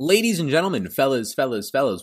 Ladies and gentlemen, fellas,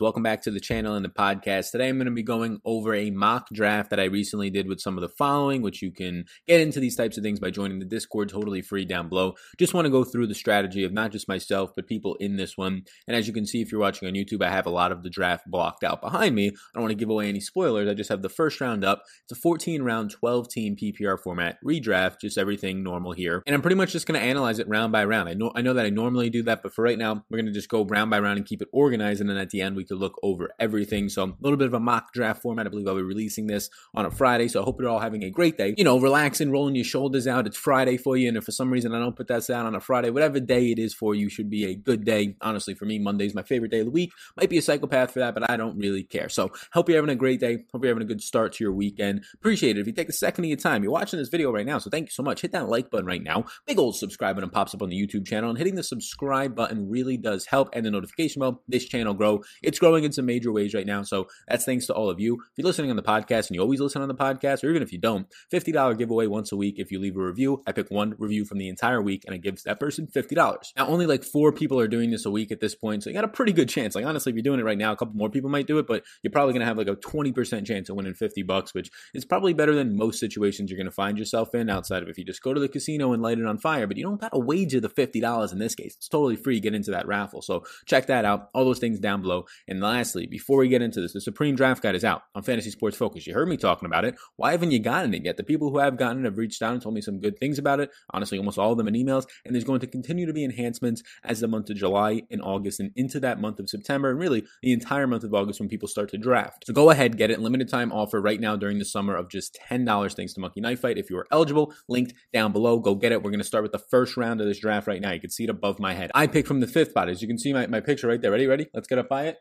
welcome back to the channel and the podcast. Today I'm going to be going over a mock draft that I recently did with some of the following, which you can get into these types of things by joining the Discord, totally free down below. Just want to go through the strategy of not just myself, but people in this one. And as you can see, if you're watching on YouTube, I have a lot of the draft blocked out behind me. I don't want to give away any spoilers. I just have the first round up. It's a 14-round, 12-team PPR format redraft, just everything normal here. And I'm pretty much just going to analyze it round by round. I know that I normally do that, but for right now, we're going to just go round by round and keep it organized, and then at the end we could look over everything. So a little bit of a mock draft format. I believe I'll be releasing this on a Friday, so I hope you're all having a great day. You know, relaxing, rolling your shoulders out. It's Friday for you, and if for some reason I don't put that out on a Friday, whatever day it is for you should be a good day. Honestly, for me, Monday's my favorite day of the week. Might be a psychopath for that, but I don't really care. So hope you're having a great day. Hope you're having a good start to your weekend. Appreciate it. If you take a second of your time, you're watching this video right now, so thank you so much. Hit that like button right now. Big old subscribe button pops up on the YouTube channel, and hitting the subscribe button really does help. And the notification bell, this channel grow. It's growing in some major ways right now, so that's thanks to all of you. If you're listening on the podcast, and you always listen on the podcast, or even if you don't, $50 giveaway once a week if you leave a review. I pick one review from the entire week, and I give that person $50. Now, only like 4 people are doing this a week at this point, so you got a pretty good chance. Like, honestly, if you're doing it right now, a couple more people might do it, but you're probably going to have like a 20% chance of winning $50, which is probably better than most situations you're going to find yourself in, outside of if you just go to the casino and light it on fire, but you don't got to wager the $50 in this case. It's totally free. Get into that raffle. So check that out. All those things down below. And lastly, before we get into this, the Supreme Draft Guide is out on Fantasy Sports Focus. You heard me talking about it. Why haven't you gotten it yet? The people who have gotten it have reached out and told me some good things about it. Honestly, almost all of them in emails. And there's going to continue to be enhancements as the month of July and August and into that month of September and really the entire month of August when people start to draft. So go ahead, get it. Limited time offer right now during the summer of just $10 thanks to Monkey Knife Fight. If you are eligible, linked down below. Go get it. We're going to start with the first round of this draft right now. You can see it above my head. I pick from the 5th spot. As you can see my picture right there. Ready? Let's get up by it.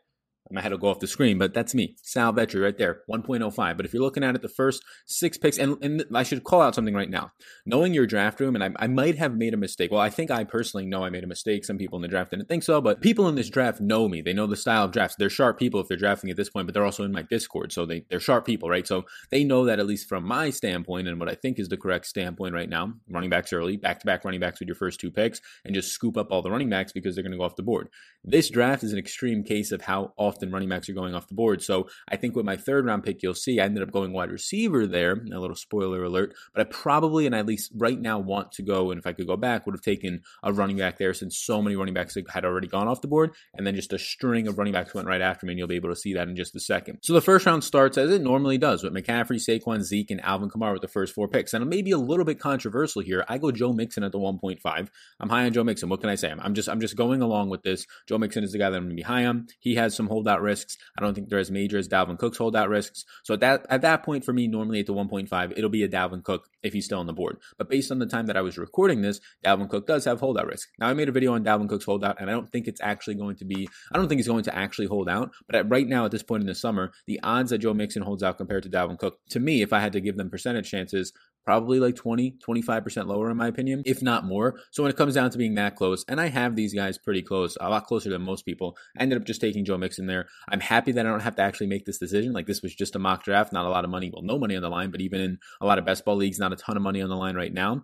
I had to go off the screen, but that's me, Sal Vetri, right there, 1.05. But if you're looking at it, the first 6 picks, and I should call out something right now. Knowing your draft room, and I might have made a mistake. Well, I think I personally know I made a mistake. Some people in the draft didn't think so, but people in this draft know me. They know the style of drafts. They're sharp people if they're drafting at this point, but they're also in my Discord, so they're sharp people, right? So they know that at least from my standpoint and what I think is the correct standpoint right now, running backs early, back-to-back running backs with your first 2 picks, and just scoop up all the running backs because they're going to go off the board. This draft is an extreme case of how often running backs are going off the board. So I think with my 3rd round pick, you'll see I ended up going wide receiver there, a little spoiler alert, but I probably, and at least right now, want to go, and if I could go back, would have taken a running back there since so many running backs had already gone off the board, and then just a string of running backs went right after me, and you'll be able to see that in just a second. So the first round starts as it normally does with McCaffrey, Saquon, Zeke, and Alvin Kamara with the first 4 picks. And it may be a little bit controversial here. I go Joe Mixon at the 1.5. I'm high on Joe Mixon. What can I say? I'm just going along with this. Joe Mixon is the guy that I'm going to be high on. He has some holdout risks. I don't think they're as major as Dalvin Cook's holdout risks. So at that point for me, normally at the 1.5, it'll be a Dalvin Cook if he's still on the board. But based on the time that I was recording this, Dalvin Cook does have holdout risk. Now I made a video on Dalvin Cook's holdout, and I don't think he's going to actually hold out. But right now at this point in the summer, the odds that Joe Mixon holds out compared to Dalvin Cook, to me, if I had to give them percentage chances, probably like 20, 25% lower in my opinion, if not more. So when it comes down to being that close, and I have these guys pretty close, a lot closer than most people, I ended up just taking Joe Mixon there. I'm happy that I don't have to actually make this decision. Like, this was just a mock draft, not a lot of money, well, no money on the line, but even in a lot of best ball leagues, not a ton of money on the line right now.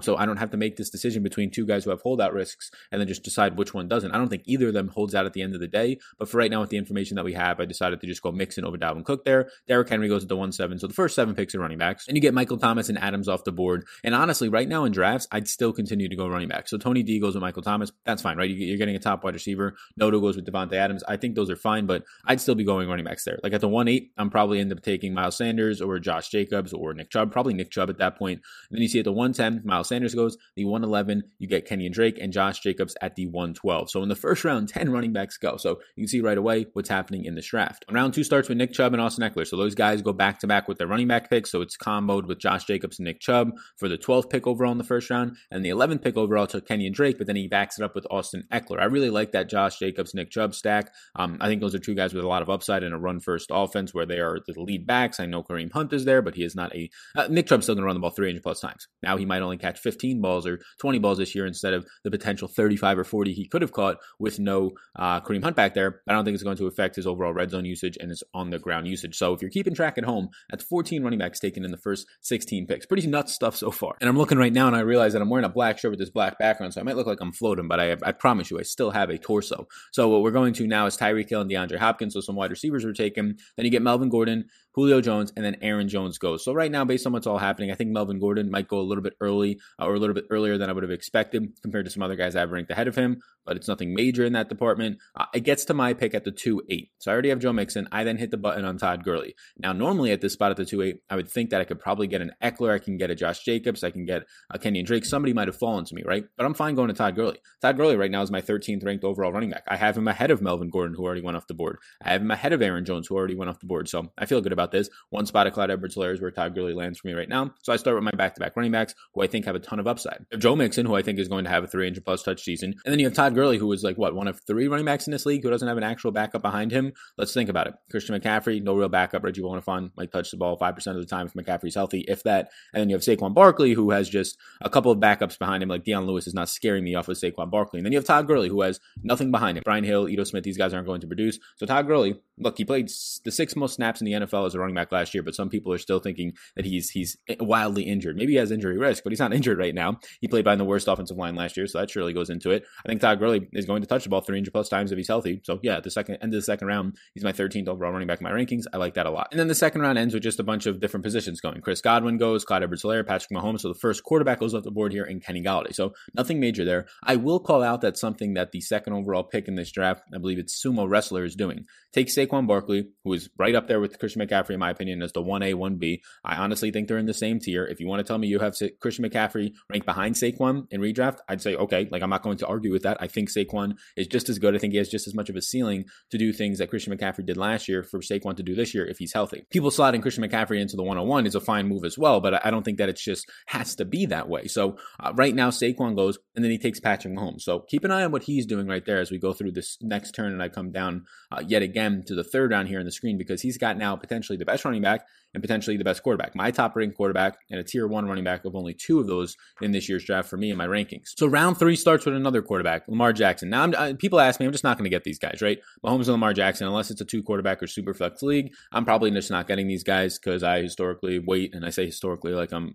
So I don't have to make this decision between 2 guys who have holdout risks and then just decide which one doesn't. I don't think either of them holds out at the end of the day, but for right now with the information that we have, I decided to just go Mixon over Dalvin Cook there. Derrick Henry goes at the 1.7, so the first 7 picks are running backs, and you get Michael Thomas and Adams off the board. And honestly, right now in drafts, I'd still continue to go running back. So Tony D goes with Michael Thomas. That's fine, right? You're getting a top wide receiver. Noto goes with Davante Adams. I think those are fine, but I'd still be going running backs there. Like at the 1.8, I'm probably end up taking Miles Sanders or Josh Jacobs or Nick Chubb, probably Nick Chubb at that point. And then you see at the 1.10, Miles Sanders goes. The 1.11, you get Kenyan Drake and Josh Jacobs at the 1.12. So in the first round, 10 running backs go. So you can see right away what's happening in this draft. And round 2 starts with Nick Chubb and Austin Ekeler. So those guys go back to back with their running back picks. So it's comboed with Josh Jacobs and Nick Chubb for the 12th pick overall in the first round, and the 11th pick overall took Kenyan Drake, but then he backs it up with Austin Ekeler. I really like that Josh Jacobs, Nick Chubb stack. I think those are 2 guys with a lot of upside in a run-first offense where they are the lead backs. I know Kareem Hunt is there, but he is not a... Nick Chubb's still going to run the ball 300 plus times. Now he might only catch 15 balls or 20 balls this year instead of the potential 35 or 40 he could have caught with no Kareem Hunt back there. I don't think it's going to affect his overall red zone usage and his on-the-ground usage. So if you're keeping track at home, that's 14 running backs taken in the first 16 picks. It's pretty nuts stuff so far. And I'm looking right now and I realize that I'm wearing a black shirt with this black background, so I might look like I'm floating, but I promise you I still have a torso. So what we're going to now is Tyreek Hill and DeAndre Hopkins, so some wide receivers are taken. Then you get Melvin Gordon, Julio Jones, and then Aaron Jones goes. So right now, based on what's all happening, I think Melvin Gordon might go a little bit early or a little bit earlier than I would have expected compared to some other guys I've ranked ahead of him, but it's nothing major in that department. It gets to my pick at the 2-8. So I already have Joe Mixon. I then hit the button on Todd Gurley. Now, normally at this spot at the 2-8, I would think that I could probably get an Ekeler. I can get a Josh Jacobs. I can get a Kenyan Drake. Somebody might have fallen to me, right? But I'm fine going to Todd Gurley. Todd Gurley right now is my 13th ranked overall running back. I have him ahead of Melvin Gordon, who already went off the board. I have him ahead of Aaron Jones, who already went off the board. So I feel good about this. One spot of Clyde Edwards-Helaire is where Todd Gurley lands for me right now. So I start with my back-to-back running backs, who I think have a ton of upside. Joe Mixon, who I think is going to have a 300-plus touch season. And then you have Todd Gurley, who is like, what, one of three running backs in this league who doesn't have an actual backup behind him? Let's think about it. Christian McCaffrey, no real backup. Reggie Wonafon might touch the ball 5% of the time if McCaffrey's healthy, if that. And then you have Saquon Barkley, who has just a couple of backups behind him. Like, Deion Lewis is not scaring me off with Saquon Barkley. And then you have Todd Gurley, who has nothing behind him. Brian Hill, Ito Smith, these guys aren't going to produce. So Todd Gurley, look, he played the 6th most snaps in the NFL as a running back last year, but some people are still thinking that he's wildly injured. Maybe he has injury risk, but he's not injured right now. He played behind the worst offensive line last year, so that surely goes into it. I think Todd Gurley is going to touch the ball 300-plus times if he's healthy. So yeah, at the end of the second round, he's my 13th overall running back in my rankings. I like that a lot. And then the second round ends with just a bunch of different positions going. Chris Godwin goes, Clyde Edwards-Helaire, Patrick Mahomes. So the first quarterback goes off the board here, and Kenny Golladay. So nothing major there. I will call out that something that the second overall pick in this draft, I believe it's Sumo Wrestler, is doing. Take Saquon Barkley, who is right up there with Christian McCaffrey, in my opinion, as the 1A, 1B. I honestly think they're in the same tier. If you want to tell me you have Christian McCaffrey ranked behind Saquon in redraft, I'd say, okay, like, I'm not going to argue with that. I think Saquon is just as good. I think he has just as much of a ceiling to do things that Christian McCaffrey did last year for Saquon to do this year if he's healthy. People slotting Christian McCaffrey into the 101 is a fine move as well, but I don't think that it just has to be that way. So right now, Saquon goes, and then he takes Patrick Mahomes. So keep an eye on what he's doing right there as we go through this next turn, and I come down yet again to the third round here on the screen, because he's got now potentially the best running back and potentially the best quarterback. My top-ranked quarterback and a tier 1 running back of only two of those in this year's draft for me in my rankings. So round 3 starts with another quarterback, Lamar Jackson. Now, people ask me, I'm just not going to get these guys, right? Mahomes and Lamar Jackson, unless it's a 2-quarterback or super flex league, I'm probably just not getting these guys because I historically wait, and I say historically like I'm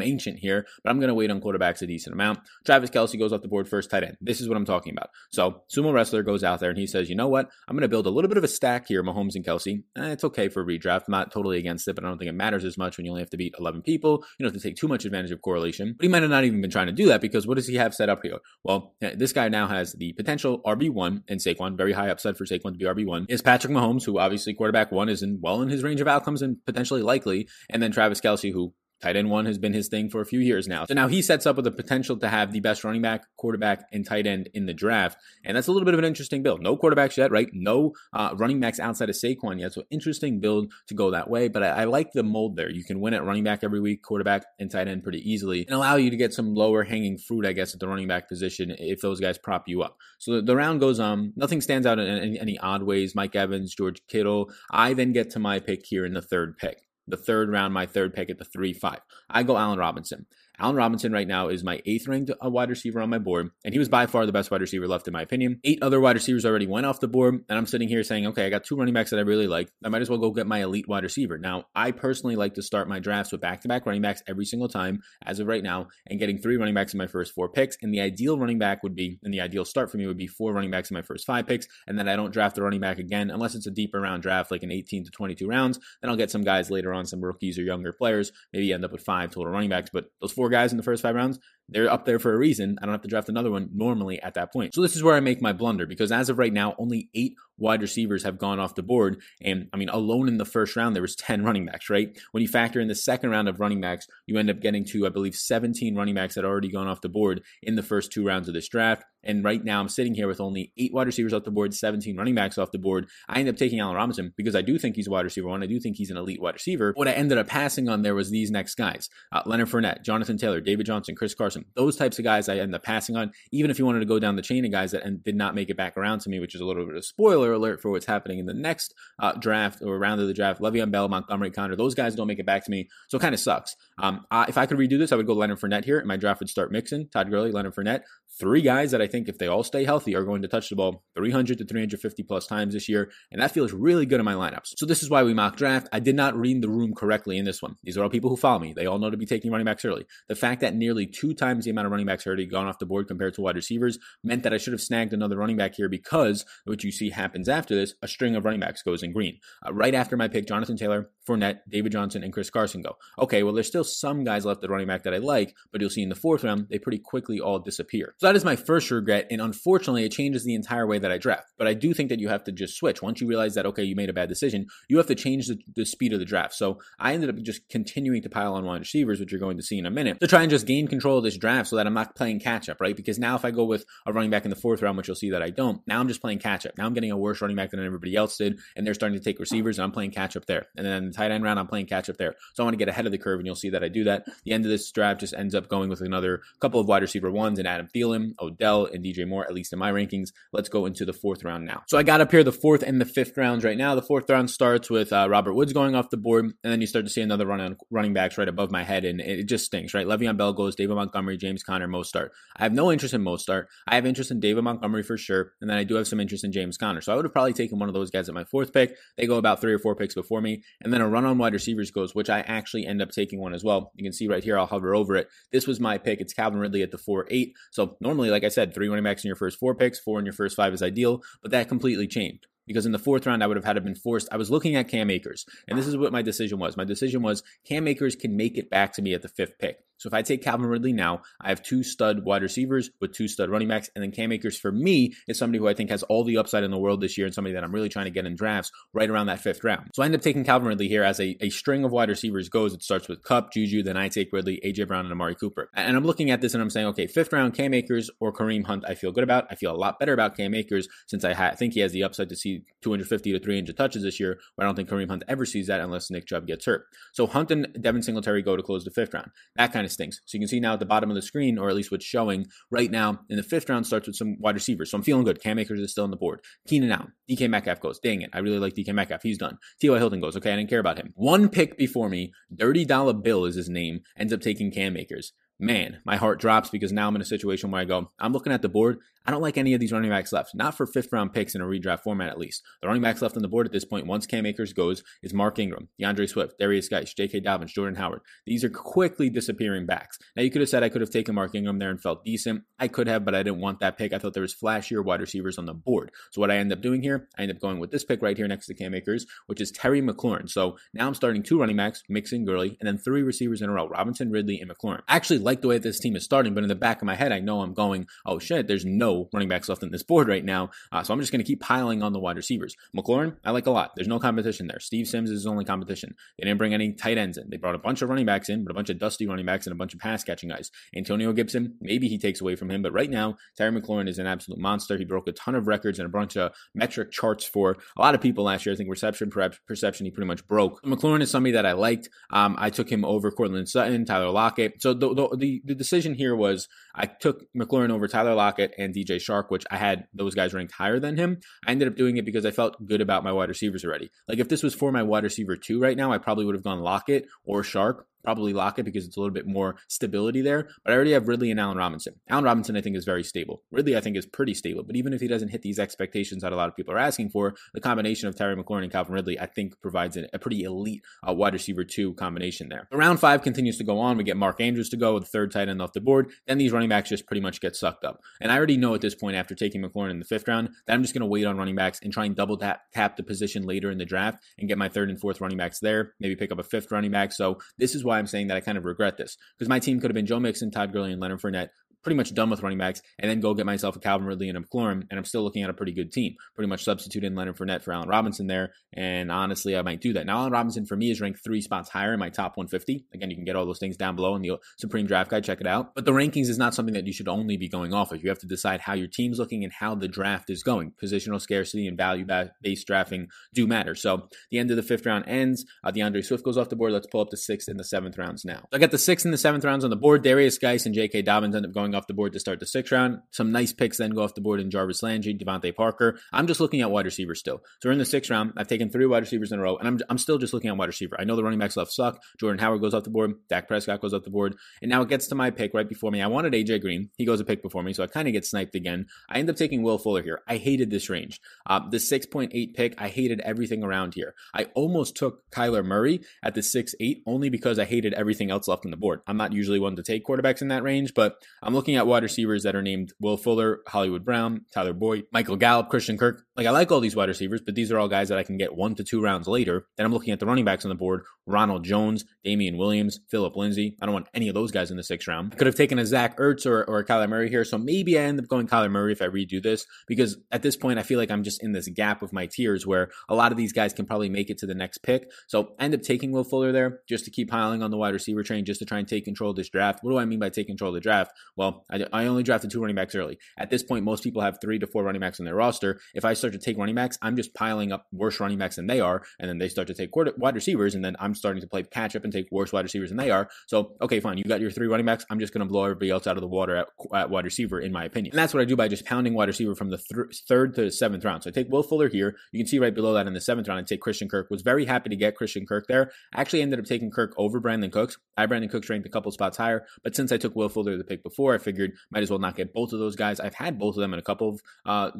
ancient here, but I'm going to wait on quarterbacks a decent amount. Travis Kelce goes off the board first, tight end. This is what I'm talking about. So Sumo Wrestler goes out there, and he says, you know what? I'm going to build a little bit of a stack here, Mahomes and Kelce. It's okay for redraft. I'm not totally against it, but I don't think it matters as much when you only have to beat 11 people. You don't have to take too much advantage of correlation. But he might have not even been trying to do that, because what does he have set up here? Well, this guy now has the potential RB1 and Saquon, very high upside for Saquon to be RB1, is Patrick Mahomes, who obviously quarterback one is in his range of outcomes and potentially likely, and then Travis Kelce, who tight end one has been his thing for a few years now. So now he sets up with the potential to have the best running back, quarterback, and tight end in the draft. And that's a little bit of an interesting build. No quarterbacks yet, right? No running backs outside of Saquon yet. So interesting build to go that way. But I like the mold there. You can win at running back every week, quarterback, and tight end pretty easily, and allow you to get some lower hanging fruit, I guess, at the running back position if those guys prop you up. So the round goes on. Nothing stands out in any odd ways. Mike Evans, George Kittle. I then get to my pick here in the third pick. The third round, my third pick at the 3-5. I go Allen Robinson. Allen Robinson right now is my 8th ranked wide receiver on my board, and he was by far the best wide receiver left in my opinion. 8 other wide receivers already went off the board, and I'm sitting here saying, okay, I got 2 running backs that I really like. I might as well go get my elite wide receiver. Now, I personally like to start my drafts with back-to-back running backs every single time as of right now, and getting 3 running backs in my first 4 picks, and the ideal running back would be, and the ideal start for me would be 4 running backs in my first 5 picks, and then I don't draft the running back again unless it's a deeper round draft, like an 18 to 22 rounds. Then I'll get some guys later on, some rookies or younger players, maybe end up with 5 total running backs, but those 4 guys in the first 5 rounds, they're up there for a reason. I don't have to draft another one normally at that point. So this is where I make my blunder, because as of right now, only 8 wide receivers have gone off the board. And I mean, alone in the first round, there was 10 running backs, right? When you factor in the second round of running backs, you end up getting to, I believe, 17 running backs that already gone off the board in the first 2 rounds of this draft. And right now I'm sitting here with only 8 wide receivers off the board, 17 running backs off the board. I end up taking Allen Robinson because I do think he's a wide receiver one. I do think he's an elite wide receiver. What I ended up passing on there was these next guys. Leonard Fournette, Jonathan Taylor, David Johnson, Chris Carson. Those types of guys I end up passing on, even if you wanted to go down the chain of guys that did not make it back around to me, which is a little bit of a spoiler. spoiler alert for what's happening in the next draft or round of the draft. Le'Veon Bell, Montgomery, Connor, those guys don't make it back to me. So it kind of sucks. If I could redo this, I would go Leonard Fournette here, and my draft would start Mixon, Todd Gurley, Leonard Fournette. Three guys that I think, if they all stay healthy, are going to touch the ball 300 to 350 plus times this year. And that feels really good in my lineups. So this is why we mock draft. I did not read the room correctly in this one. These are all people who follow me. They all know to be taking running backs early. The fact that nearly two times the amount of running backs already gone off the board compared to wide receivers meant that I should have snagged another running back here, because what you see happens after this, a string of running backs goes in green. Right after my pick, Jonathan Taylor, Fournette, David Johnson, and Chris Carson go. Okay, well, there's still some guys left at running back that I like, but you'll see in the fourth round, they pretty quickly all disappear. So that is my first regret, and unfortunately, it changes the entire way that I draft. But I do think that you have to just switch. Once you realize that, okay, you made a bad decision, you have to change the speed of the draft. So I ended up just continuing to pile on wide receivers, which you're going to see in a minute, to try and just gain control of this draft so that I'm not playing catch-up, right? Because now if I go with a running back in the fourth round, which you'll see that I don't, now I'm just playing catch-up. Now I'm getting a worse running back than everybody else did, and they're starting to take receivers, and I'm playing catch-up there. And then in the tight end round, I'm playing catch-up there. So I want to get ahead of the curve, and you'll see that I do that. The end of this draft just ends up going with another couple of wide receiver ones and Adam Thielen, Odell, and DJ Moore, at least in my rankings. Let's go into the fourth round now. So I got up here the fourth and the fifth rounds right now. The fourth round starts with Robert Woods going off the board, and then you start to see another run on running backs right above my head, and it just stinks, right? Le'Veon Bell goes, David Montgomery, James Conner, Mostert. I have no interest in Mostert. I have interest in David Montgomery for sure, and then I do have some interest in James Conner. So I would have probably taken one of those guys at my fourth pick. They go about three or four picks before me, and then a run on wide receivers goes, which I actually end up taking one as well. You can see right here, I'll hover over it. This was my pick. It's Calvin Ridley at the 4-8. So normally, like I said, three running backs in your first four picks, four in your first five is ideal, but that completely changed. Because in the fourth round, I would have had to been forced. I was looking at Cam Akers, and this is what my decision was. My decision was Cam Akers can make it back to me at the fifth pick. So if I take Calvin Ridley now, I have two stud wide receivers with two stud running backs. And then Cam Akers, for me, is somebody who I think has all the upside in the world this year and somebody that I'm really trying to get in drafts right around that fifth round. So I end up taking Calvin Ridley here as a string of wide receivers goes. It starts with Kupp, Juju, then I take Ridley, A.J. Brown, and Amari Cooper. And I'm looking at this and I'm saying, okay, fifth round, Cam Akers or Kareem Hunt, I feel good about. I feel a lot better about Cam Akers since I think he has the upside to see 250 to 300 touches this year, but I don't think Kareem Hunt ever sees that unless Nick Chubb gets hurt. So Hunt and Devin Singletary go to close the fifth round. That kind of things. So you can see now at the bottom of the screen, or at least what's showing right now in the fifth round, starts with some wide receivers. So I'm feeling good. Cam Akers is still on the board. Keenan Allen. DK Metcalf goes. Dang it. I really like DK Metcalf. He's done. T.Y. Hilton goes. Okay. I didn't care about him. One pick before me, Dirty Dollar Bill is his name, ends up taking Cam Akers. Man, my heart drops because now I'm in a situation where I go, I'm looking at the board. I don't like any of these running backs left, not for fifth round picks in a redraft format, at least. The running backs left on the board at this point, once Cam Akers goes, is Mark Ingram, DeAndre Swift, Darius Geis, J.K. Dobbins, Jordan Howard. These are quickly disappearing backs. Now, you could have said I could have taken Mark Ingram there and felt decent. I could have, but I didn't want that pick. I thought there was flashier wide receivers on the board. So what I end up doing here, I end up going with this pick right here next to Cam Akers, which is Terry McLaurin. So now I'm starting two running backs, Mixon, Gurley, and then three receivers in a row, Robinson, Ridley, and McLaurin. I actually like the way this team is starting, but in the back of my head, I know I'm going, oh shit, there's no running backs left on this board right now. So I'm just going to keep piling on the wide receivers. McLaurin, I like a lot. There's no competition there. Steve Sims is his only competition. They didn't bring any tight ends in. They brought a bunch of running backs in, but a bunch of dusty running backs and a bunch of pass catching guys. Antonio Gibson, maybe he takes away from him, but right now, Terry McLaurin is an absolute monster. He broke a ton of records and a bunch of metric charts for a lot of people last year. I think reception, he pretty much broke. McLaurin is somebody that I liked. I took him over Cortland Sutton, Tyler Lockett. So the decision here was I took McLaurin over Tyler Lockett and DJ Shark, which I had those guys ranked higher than him. I ended up doing it because I felt good about my wide receivers already. Like if this was for my wide receiver 2 right now, I probably would have gone Lockett or Shark. Probably Lockett because it's a little bit more stability there, but I already have Ridley and Allen Robinson. Allen Robinson, I think, is very stable. Ridley, I think, is pretty stable, but even if he doesn't hit these expectations that a lot of people are asking for, the combination of Terry McLaurin and Calvin Ridley, I think, provides a pretty elite wide receiver 2 combination there. But round 5 continues to go on. We get Mark Andrews to go with the third tight end off the board. Then these running backs just pretty much get sucked up. And I already know at this point, after taking McLaurin in the fifth round, that I'm just going to wait on running backs and try and double tap the position later in the draft and get my third and fourth running backs there, maybe pick up a fifth running back. So this is why I'm saying that I kind of regret this, because my team could have been Joe Mixon, Todd Gurley, and Leonard Fournette, pretty much done with running backs, and then go get myself a Calvin Ridley and a McLaurin, and I'm still looking at a pretty good team. Pretty much substitute in Leonard Fournette for Allen Robinson there, and honestly, I might do that. Now, Allen Robinson for me is ranked 3 spots higher in my top 150. Again, you can get all those things down below in the Supreme Draft Guide. Check it out. But the rankings is not something that you should only be going off of. You have to decide how your team's looking and how the draft is going. Positional scarcity and value-based drafting do matter. So the end of the fifth round ends. DeAndre Swift goes off the board. Let's pull up the sixth and the seventh rounds now. So I got the sixth and the seventh rounds on the board. Darius Geis and J.K. Dobbins end up going going off the board to start the sixth round. Some nice picks then go off the board in Jarvis Landry, Devontae Parker. I'm just looking at wide receivers still. So we're in the sixth round. I've taken three wide receivers in a row, and I'm still just looking at wide receiver. I know the running backs left suck. Jordan Howard goes off the board. Dak Prescott goes off the board. And now it gets to my pick right before me. I wanted AJ Green. He goes a pick before me, so I kind of get sniped again. I end up taking Will Fuller here. I hated this range. The 6.8 pick, I hated everything around here. I almost took Kyler Murray at the 6.8 only because I hated everything else left on the board. I'm not usually one to take quarterbacks in that range, but I'm looking at wide receivers that are named Will Fuller, Hollywood Brown, Tyler Boyd, Michael Gallup, Christian Kirk. Like, I like all these wide receivers, but these are all guys that I can get 1 to 2 rounds later. Then I'm looking at the running backs on the board, Ronald Jones, Damian Williams, Phillip Lindsay. I don't want any of those guys in the sixth round. I could have taken a Zach Ertz or a Kyler Murray here. So maybe I end up going Kyler Murray if I redo this, because at this point, I feel like I'm just in this gap with my tiers where a lot of these guys can probably make it to the next pick. So I end up taking Will Fuller there just to keep piling on the wide receiver train, just to try and take control of this draft. What do I mean by take control of the draft? Well, I only drafted 2 running backs early. At this point, most people have 3 to 4 running backs on their roster. If I start to take running backs, I'm just piling up worse running backs than they are, and then they start to take wide receivers, and then I'm starting to play catch up and take worse wide receivers than they are. So, okay, fine. You got your 3 running backs. I'm just going to blow everybody else out of the water at wide receiver, in my opinion. And that's what I do by just pounding wide receiver from the 3rd to 7th round. So I take Will Fuller here. You can see right below that in the 7th round, I take Christian Kirk. Was very happy to get Christian Kirk there. I actually ended up taking Kirk over Brandon Cooks. Brandon Cooks ranked a couple spots higher, but since I took Will Fuller the pick before, I figured might as well not get both of those guys. I've had both of them in a couple of mock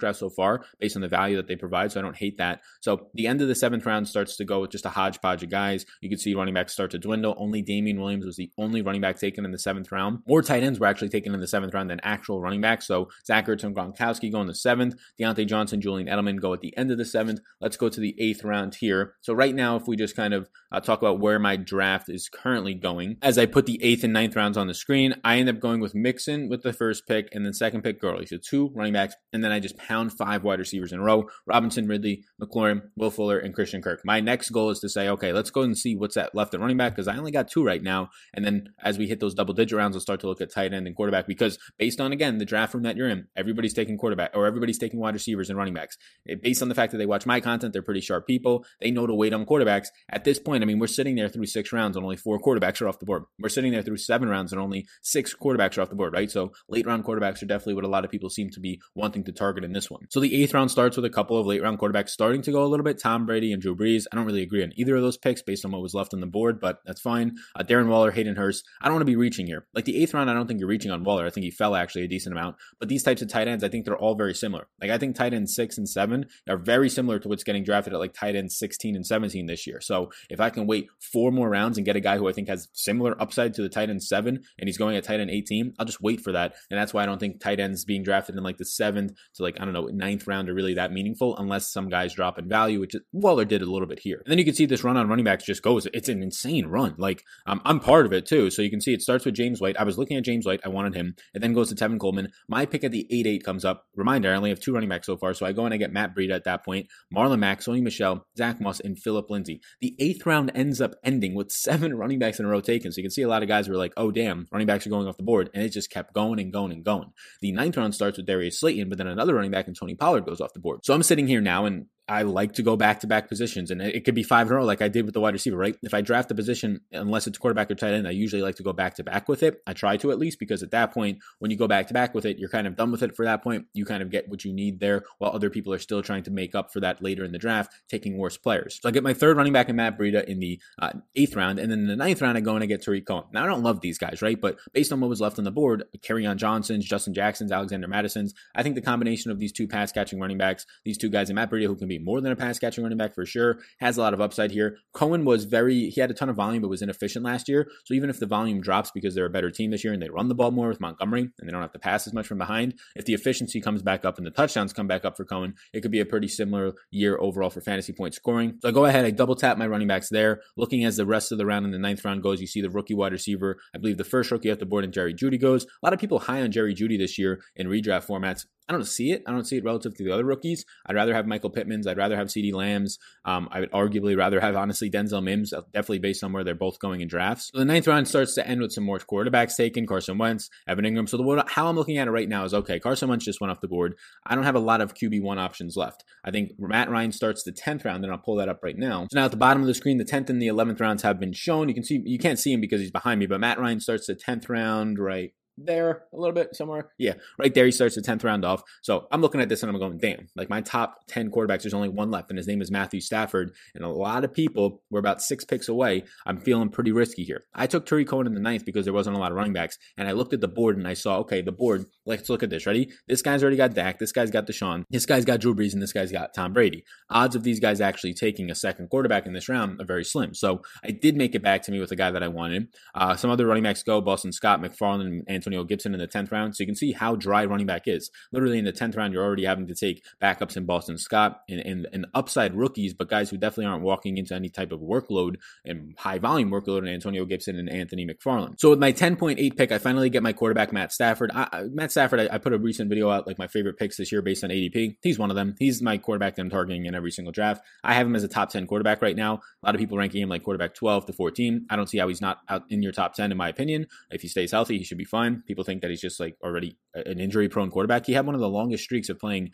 drafts so far, based on the value that they provide, so I don't hate that. So the end of the 7th round starts to go with just a hodgepodge of guys. You can see running backs start to dwindle. Only Damian Williams was the only running back taken in the 7th round. More tight ends were actually taken in the 7th round than actual running backs. So Zach Ertz and Gronkowski go in the 7th. Deontay Johnson, Julian Edelman go at the end of the 7th. Let's go to the 8th round here. So right now, if we just kind of talk about where my draft is currently going, as I put the 8th and 9th rounds on the screen, I end up going with Mixon with the 1st pick, and then 2nd pick Gurley. So 2 running backs, and then I just pound 5 wide receivers in a row: Robinson, Ridley, McLaurin, Will Fuller, and Christian Kirk. My next goal is to say, okay, let's go and see what's at left at running back, because I only got 2 right now. And then as we hit those double digit rounds, we'll start to look at tight end and quarterback, because based on, again, the draft room that you're in, everybody's taking quarterback, or everybody's taking wide receivers and running backs. Based on the fact that they watch my content, they're pretty sharp people. They know to wait on quarterbacks. At this point, I mean, we're sitting there through 6 rounds and only 4 quarterbacks are off the board. We're sitting there through 7 rounds and only 6 quarterbacks are off the board, right? So late round quarterbacks are definitely what a lot of people seem to be wanting to target in this one. So the 8th round starts with a couple of late round quarterbacks starting to go a little bit, Tom Brady and Drew Brees. I don't really agree on either of those picks based on what was left on the board, but that's fine. Darren Waller, Hayden Hurst. I don't want to be reaching here. Like, the 8th round, I don't think you're reaching on Waller. I think he fell actually a decent amount, but these types of tight ends, I think they're all very similar. Like, I think tight end 6 and 7 are very similar to what's getting drafted at like tight end 16 and 17 this year. So if I can wait 4 more rounds and get a guy who I think has similar upside to the tight end 7, and he's going at tight end 18, I'll just wait for that. And that's why I don't think tight ends being drafted in like the 7th to, like, I don't know, 9th round are really that meaningful, unless some guys drop in value, which Waller did a little bit here. And then you can see this run on running backs just goes. It's an insane run. Like, I'm part of it too. So you can see it starts with James White. I was looking at James White. I wanted him. It then goes to Tevin Coleman. My pick at the 8-8 comes up. Reminder, I only have 2 running backs so far. So I go and I get Matt Breida at that point, Marlon Mack, Sony Michel, Zach Moss, and Phillip Lindsay. The 8th round ends up ending with 7 running backs in a row taken. So you can see a lot of guys were like, oh damn, running backs are going off the board. And it just kept going and going and going. The 9th round starts with Darius Slayton, but then another running back and Tony Pollard goes off the board. So I'm sitting here now, and I like to go back-to-back positions, and it could be 5 in a row like I did with the wide receiver, right? If I draft a position, unless it's quarterback or tight end, I usually like to go back-to-back with it. I try to, at least, because at that point, when you go back-to-back with it, you're kind of done with it for that point. You kind of get what you need there, while other people are still trying to make up for that later in the draft, taking worse players. So I get my 3rd running back in Matt Breida in the 8th round, and then in the 9th round, I go and I get Tariq Cohen. Now, I don't love these guys, right? But based on what was left on the board, Kerryon Johnson's, Justin Jackson's, Alexander Madison's, I think the combination of these 2 pass-catching running backs, these 2 guys in Matt Breida, who can be more than a pass catching running back for sure, has a lot of upside here. Cohen was he had a ton of volume, but was inefficient last year. So even if the volume drops because they're a better team this year and they run the ball more with Montgomery and they don't have to pass as much from behind, if the efficiency comes back up and the touchdowns come back up for Cohen, it could be a pretty similar year overall for fantasy point scoring. So I go ahead, I double tap my running backs there. Looking as the rest of the round in the 9th round goes, you see the rookie wide receiver. I believe the 1st rookie off the board and Jerry Jeudy goes. A lot of people high on Jerry Jeudy this year in redraft formats. I don't see it. I don't see it relative to the other rookies. I'd rather have Michael Pittman's. I'd rather have CeeDee Lamb's. I would arguably rather have, honestly, Denzel Mims, definitely based on where they're both going in drafts. So the 9th round starts to end with some more quarterbacks taken, Carson Wentz, Evan Ingram. So how I'm looking at it right now is, okay, Carson Wentz just went off the board. I don't have a lot of QB1 options left. I think Matt Ryan starts the 10th round, and I'll pull that up right now. So now at the bottom of the screen, the 10th and the 11th rounds have been shown. You can't see him because he's behind me, but Matt Ryan starts the 10th round right there a little bit somewhere. Yeah, right there he starts the 10th round off. So I'm looking at this and I'm going, damn, like my top 10 quarterbacks, there's only one left, and his name is Matthew Stafford. And a lot of people were about 6 picks away. I'm feeling pretty risky here. I took Tariq Cohen in the 9th because there wasn't a lot of running backs. And I looked at the board and I saw, okay, the board, let's look at this. Ready? This guy's already got Dak. This guy's got Deshaun. This guy's got Drew Brees, and this guy's got Tom Brady. Odds of these guys actually taking a second quarterback in this round are very slim. So I did make it back to me with a guy that I wanted. Some other running backs go, Boston Scott, McFarland, and Antonio Gibson in the 10th round. So you can see how dry running back is. Literally in the 10th round, you're already having to take backups in Boston Scott and upside rookies, but guys who definitely aren't walking into any type of workload and high volume workload in Antonio Gibson and Anthony McFarland. So with my 10.8 pick, I finally get my quarterback, Matt Stafford. I put a recent video out, like my favorite picks this year based on ADP. He's one of them. He's my quarterback that I'm targeting in every single draft. I have him as a top 10 quarterback right now. A lot of people ranking him like quarterback 12 to 14. I don't see how he's not out in your top 10, in my opinion. If he stays healthy, he should be fine. People think that he's just like already an injury-prone quarterback. He had one of the longest streaks of playing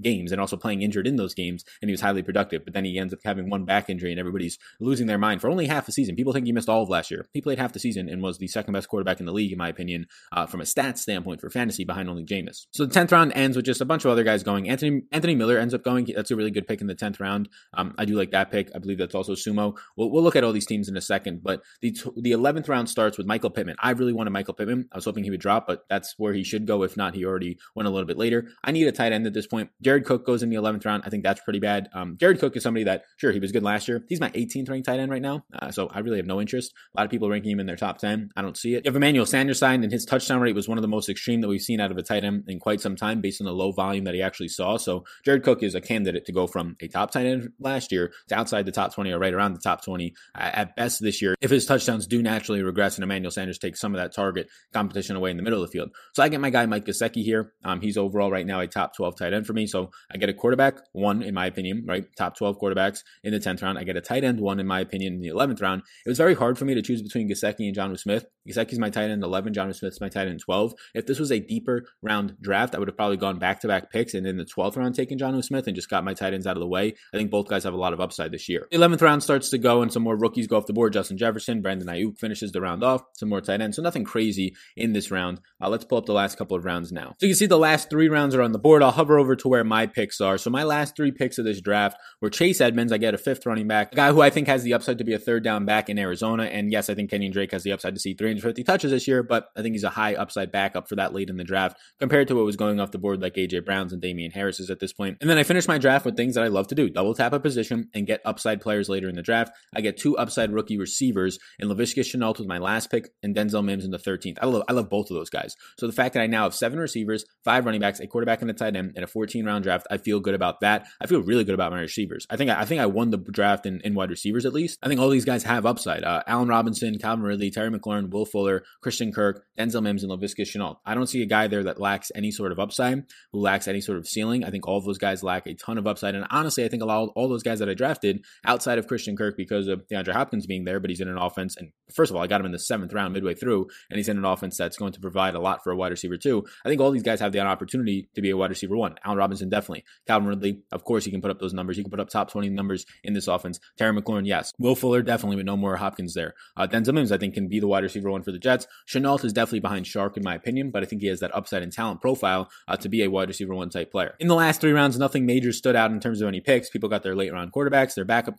games and also playing injured in those games, and he was highly productive. But then he ends up having one back injury, and everybody's losing their mind for only half a season. People think he missed all of last year. He played half the season and was the second-best quarterback in the league, in my opinion, from a stats standpoint for fantasy, behind only Jameis. So the 10th round ends with just a bunch of other guys going. Anthony Miller ends up going. That's a really good pick in the 10th round. I do like that pick. I believe that's also Sumo. We'll look at all these teams in a second, but the 11th round starts with Michael Pittman. I really wanted Michael Pittman. I was hoping he would drop, but that's where he should go. If not, he already went a little bit later. I need a tight end at this point. Jared Cook goes in the 11th round. I think that's pretty bad. Jared Cook is somebody that, sure, he was good last year. He's my 18th ranked tight end right now, so I really have no interest. A lot of people ranking him in their top 10. I don't see it. If Emmanuel Sanders signed, and his touchdown rate was one of the most extreme that we've seen out of a tight end in quite some time based on the low volume that he actually saw. So Jared Cook is a candidate to go from a top tight end last year to outside the top 20 or right around the top 20 at best this year, if his touchdowns do naturally regress and Emmanuel Sanders takes some of that target competition away in the middle of the field. So I get my guy, Mike Gesicki here. He's overall right now a top 12 tight end for me. So I get a quarterback one, in my opinion, right? Top 12 quarterbacks in the 10th round. I get a tight end one, in my opinion, in the 11th round. It was very hard for me to choose between Gesicki and Jonnu Smith. Gesicki's my tight end 11. Jonnu Smith's my tight end 12. If this was a deeper round draft, I would have probably gone back-to-back picks and in the 12th round taken Jonnu Smith and just got my tight ends out of the way. I think both guys have a lot of upside this year. The 11th round starts to go and some more rookies go off the board. Justin Jefferson, Brandon Ayuk finishes the round off, some more tight ends. So nothing crazy in this round. Let's pull up the last couple of rounds now. So you can see the last 3 rounds are on the board. I'll hover over to where my picks are. So my last 3 picks of this draft were Chase Edmonds. I get a 5th running back, a guy who I think has the upside to be a 3rd down back in Arizona. And yes, I think Kenyan Drake has the upside to see 350 touches this year, but I think he's a high upside backup for that late in the draft compared to what was going off the board like AJ Brown's and Damian Harris's at this point. And then I finish my draft with things that I love to do. Double tap a position and get upside players later in the draft. I get 2 upside rookie receivers in Laviska Shenault with my last pick and Denzel Mims in the 13th. I love both of those guys. So the fact that I now have 7 receivers, 5 running backs, a quarterback and a tight end, and a 14-round draft, I feel good about that. I feel really good about my receivers. I think I won the draft in wide receivers at least. I think all these guys have upside. Allen Robinson, Calvin Ridley, Terry McLaurin, Will Fuller, Christian Kirk, Denzel Mims, and Laviska Shenault. I don't see a guy there that lacks any sort of upside, who lacks any sort of ceiling. I think all of those guys lack a ton of upside. And honestly, I think all those guys that I drafted outside of Christian Kirk because of DeAndre Hopkins being there, but he's in an offense. And first of all, I got him in the 7th round midway through, and he's in an offense that's going to provide a lot for a wide receiver too. I think all these guys have the opportunity to be a wide receiver 1. Allen Robinson, definitely. Calvin Ridley, of course, he can put up those numbers. He can put up top 20 numbers in this offense. Terry McLaurin, yes. Will Fuller, definitely, but no more Hopkins there. Denzel Mims, I think, can be the wide receiver 1 for the Jets. Shenault is definitely behind Shark, in my opinion, but I think he has that upside and talent profile to be a wide receiver 1 type player. In the last 3 rounds, nothing major stood out in terms of any picks. People got their late round quarterbacks, their backup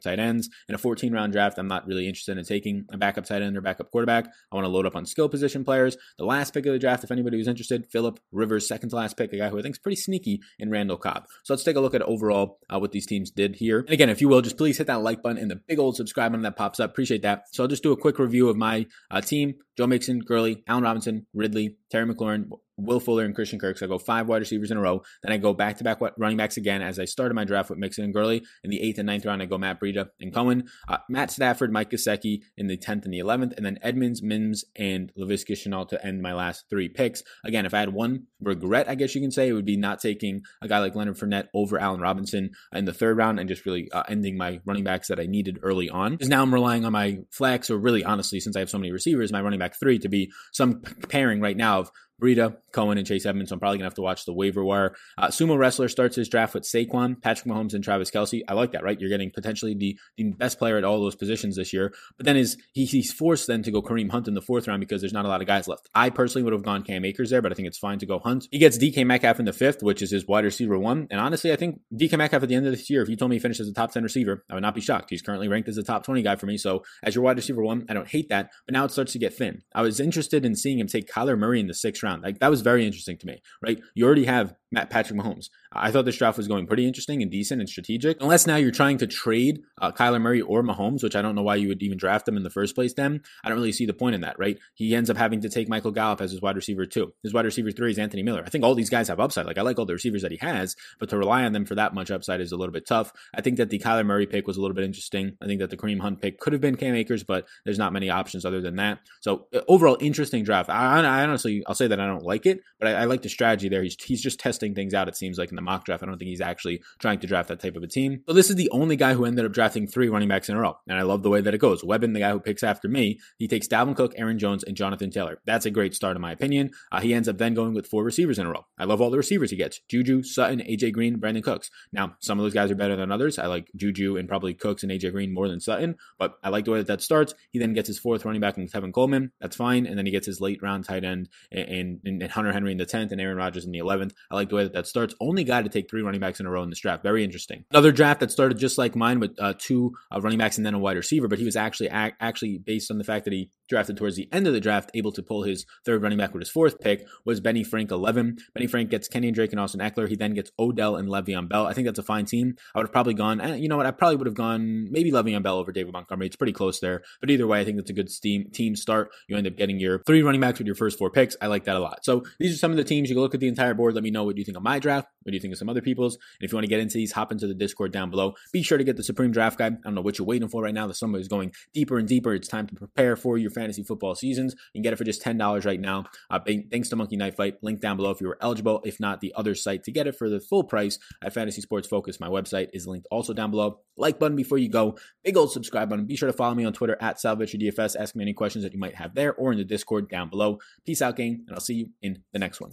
tight ends. In a 14-round draft, I'm not really interested in taking a backup tight end or backup quarterback. I want to load up on skill position players. The last pick of the draft, if anybody was interested, Phillip Rivers, second to last pick, a guy who I think is pretty sneaky, in Randall Cobb. So let's take a look at overall what these teams did here. And again, if you will, just please hit that like button and the big old subscribe button that pops up. Appreciate that. So I'll just do a quick review of my team. Joe Mixon, Gurley, Allen Robinson, Ridley, Terry McLaurin, Will Fuller, and Christian Kirk. So I go 5 wide receivers in a row. Then I go back-to-back running backs again as I started my draft with Mixon and Gurley. In the 8th and 9th round, I go Matt Breida and Cohen. Matt Stafford, Mike Gesicki in the 10th and the 11th. And then Edmonds, Mims, and Laviska Shenault to end my last 3 picks. Again, if I had one regret, I guess you can say, it would be not taking a guy like Leonard Fournette over Allen Robinson in the 3rd round and just really ending my running backs that I needed early on. Because now I'm relying on my flex, or really, honestly, since I have so many receivers, my running back 3 to be some pairing right now of Breida, Cohen, and Chase Edmonds. So I'm probably going to have to watch the waiver wire. Sumo Wrestler starts his draft with Saquon, Patrick Mahomes, and Travis Kelce. I like that, right? You're getting potentially the best player at all those positions this year. But then he's forced then to go Kareem Hunt in the fourth round because there's not a lot of guys left. I personally would have gone Cam Akers there, but I think it's fine to go Hunt. He gets DK Metcalf in the fifth, which is his wide receiver one. And honestly, I think DK Metcalf at the end of this year, if you told me he finished as a top 10 receiver, I would not be shocked. He's currently ranked as a top 20 guy for me. So as your wide receiver one, I don't hate that, but now it starts to get thin. I was interested in seeing him take Kyler Murray in the sixth round. Like, that was very interesting to me, right? You already have Patrick Mahomes. I thought this draft was going pretty interesting and decent and strategic, unless now you're trying to trade Kyler Murray or Mahomes, which I don't know why you would even draft them in the first place then. I don't really see the point in that, right? He ends up having to take Michael Gallup as his wide receiver two. His wide receiver three is Anthony Miller. I think all these guys have upside. Like, I like all the receivers that he has, but to rely on them for that much upside is a little bit tough. I think that the Kyler Murray pick was a little bit interesting. I think that the Kareem Hunt pick could have been Cam Akers, but there's not many options other than that. So overall, interesting draft. I honestly, I'll say that I don't like it, but I like the strategy there. He's just testing things out, it seems like, in the mock draft. I don't think he's actually trying to draft that type of a team. But this is the only guy who ended up drafting three running backs in a row, and I love the way that it goes. Webben, the guy who picks after me, he takes Dalvin Cook, Aaron Jones, and Jonathan Taylor. That's a great start, in my opinion. He ends up then going with four receivers in a row. I love all the receivers he gets. Juju, Sutton, AJ Green, Brandon Cooks. Now, some of those guys are better than others. I like Juju and probably Cooks and AJ Green more than Sutton, but I like the way that starts. He then gets his fourth running back in Tevin Coleman. That's fine. And then he gets his late round tight end and Hunter Henry in the 10th and Aaron Rodgers in the 11th. I like the way that starts. Only guy to take three running backs in a row in this draft. Very interesting. Another draft that started just like mine with two running backs and then a wide receiver, but he was actually based on the fact that he drafted towards the end of the draft, able to pull his third running back with his fourth pick, was Benny Frank 11. Benny Frank gets Kenyan Drake and Austin Ekeler. He then gets Odell and Le'Veon Bell. I think that's a fine team. I would have probably gone, maybe Le'Veon Bell over David Montgomery. It's pretty close there, but either way, I think that's a good team start. You end up getting your three running backs with your first four picks. I like that a lot. So these are some of the teams. You can look at the entire board. Let me know what you think of my draft. What do you think of some other people's? And if you want to get into these, hop into the Discord down below. Be sure to get the Supreme Draft Guide. I don't know what you're waiting for right now. The summer is going deeper and deeper. It's time to prepare for your fantasy football seasons. You can get it for just $10 right now. Thanks to Monkey Knife Fight. Link down below if you were eligible. If not, the other site to get it for the full price at Fantasy Sports Focus. My website is linked also down below. Like button before you go. Big old subscribe button. Be sure to follow me on Twitter at Sal Vetri DFS. Ask me any questions that you might have there or in the Discord down below. Peace out, gang, and I'll see you in the next one.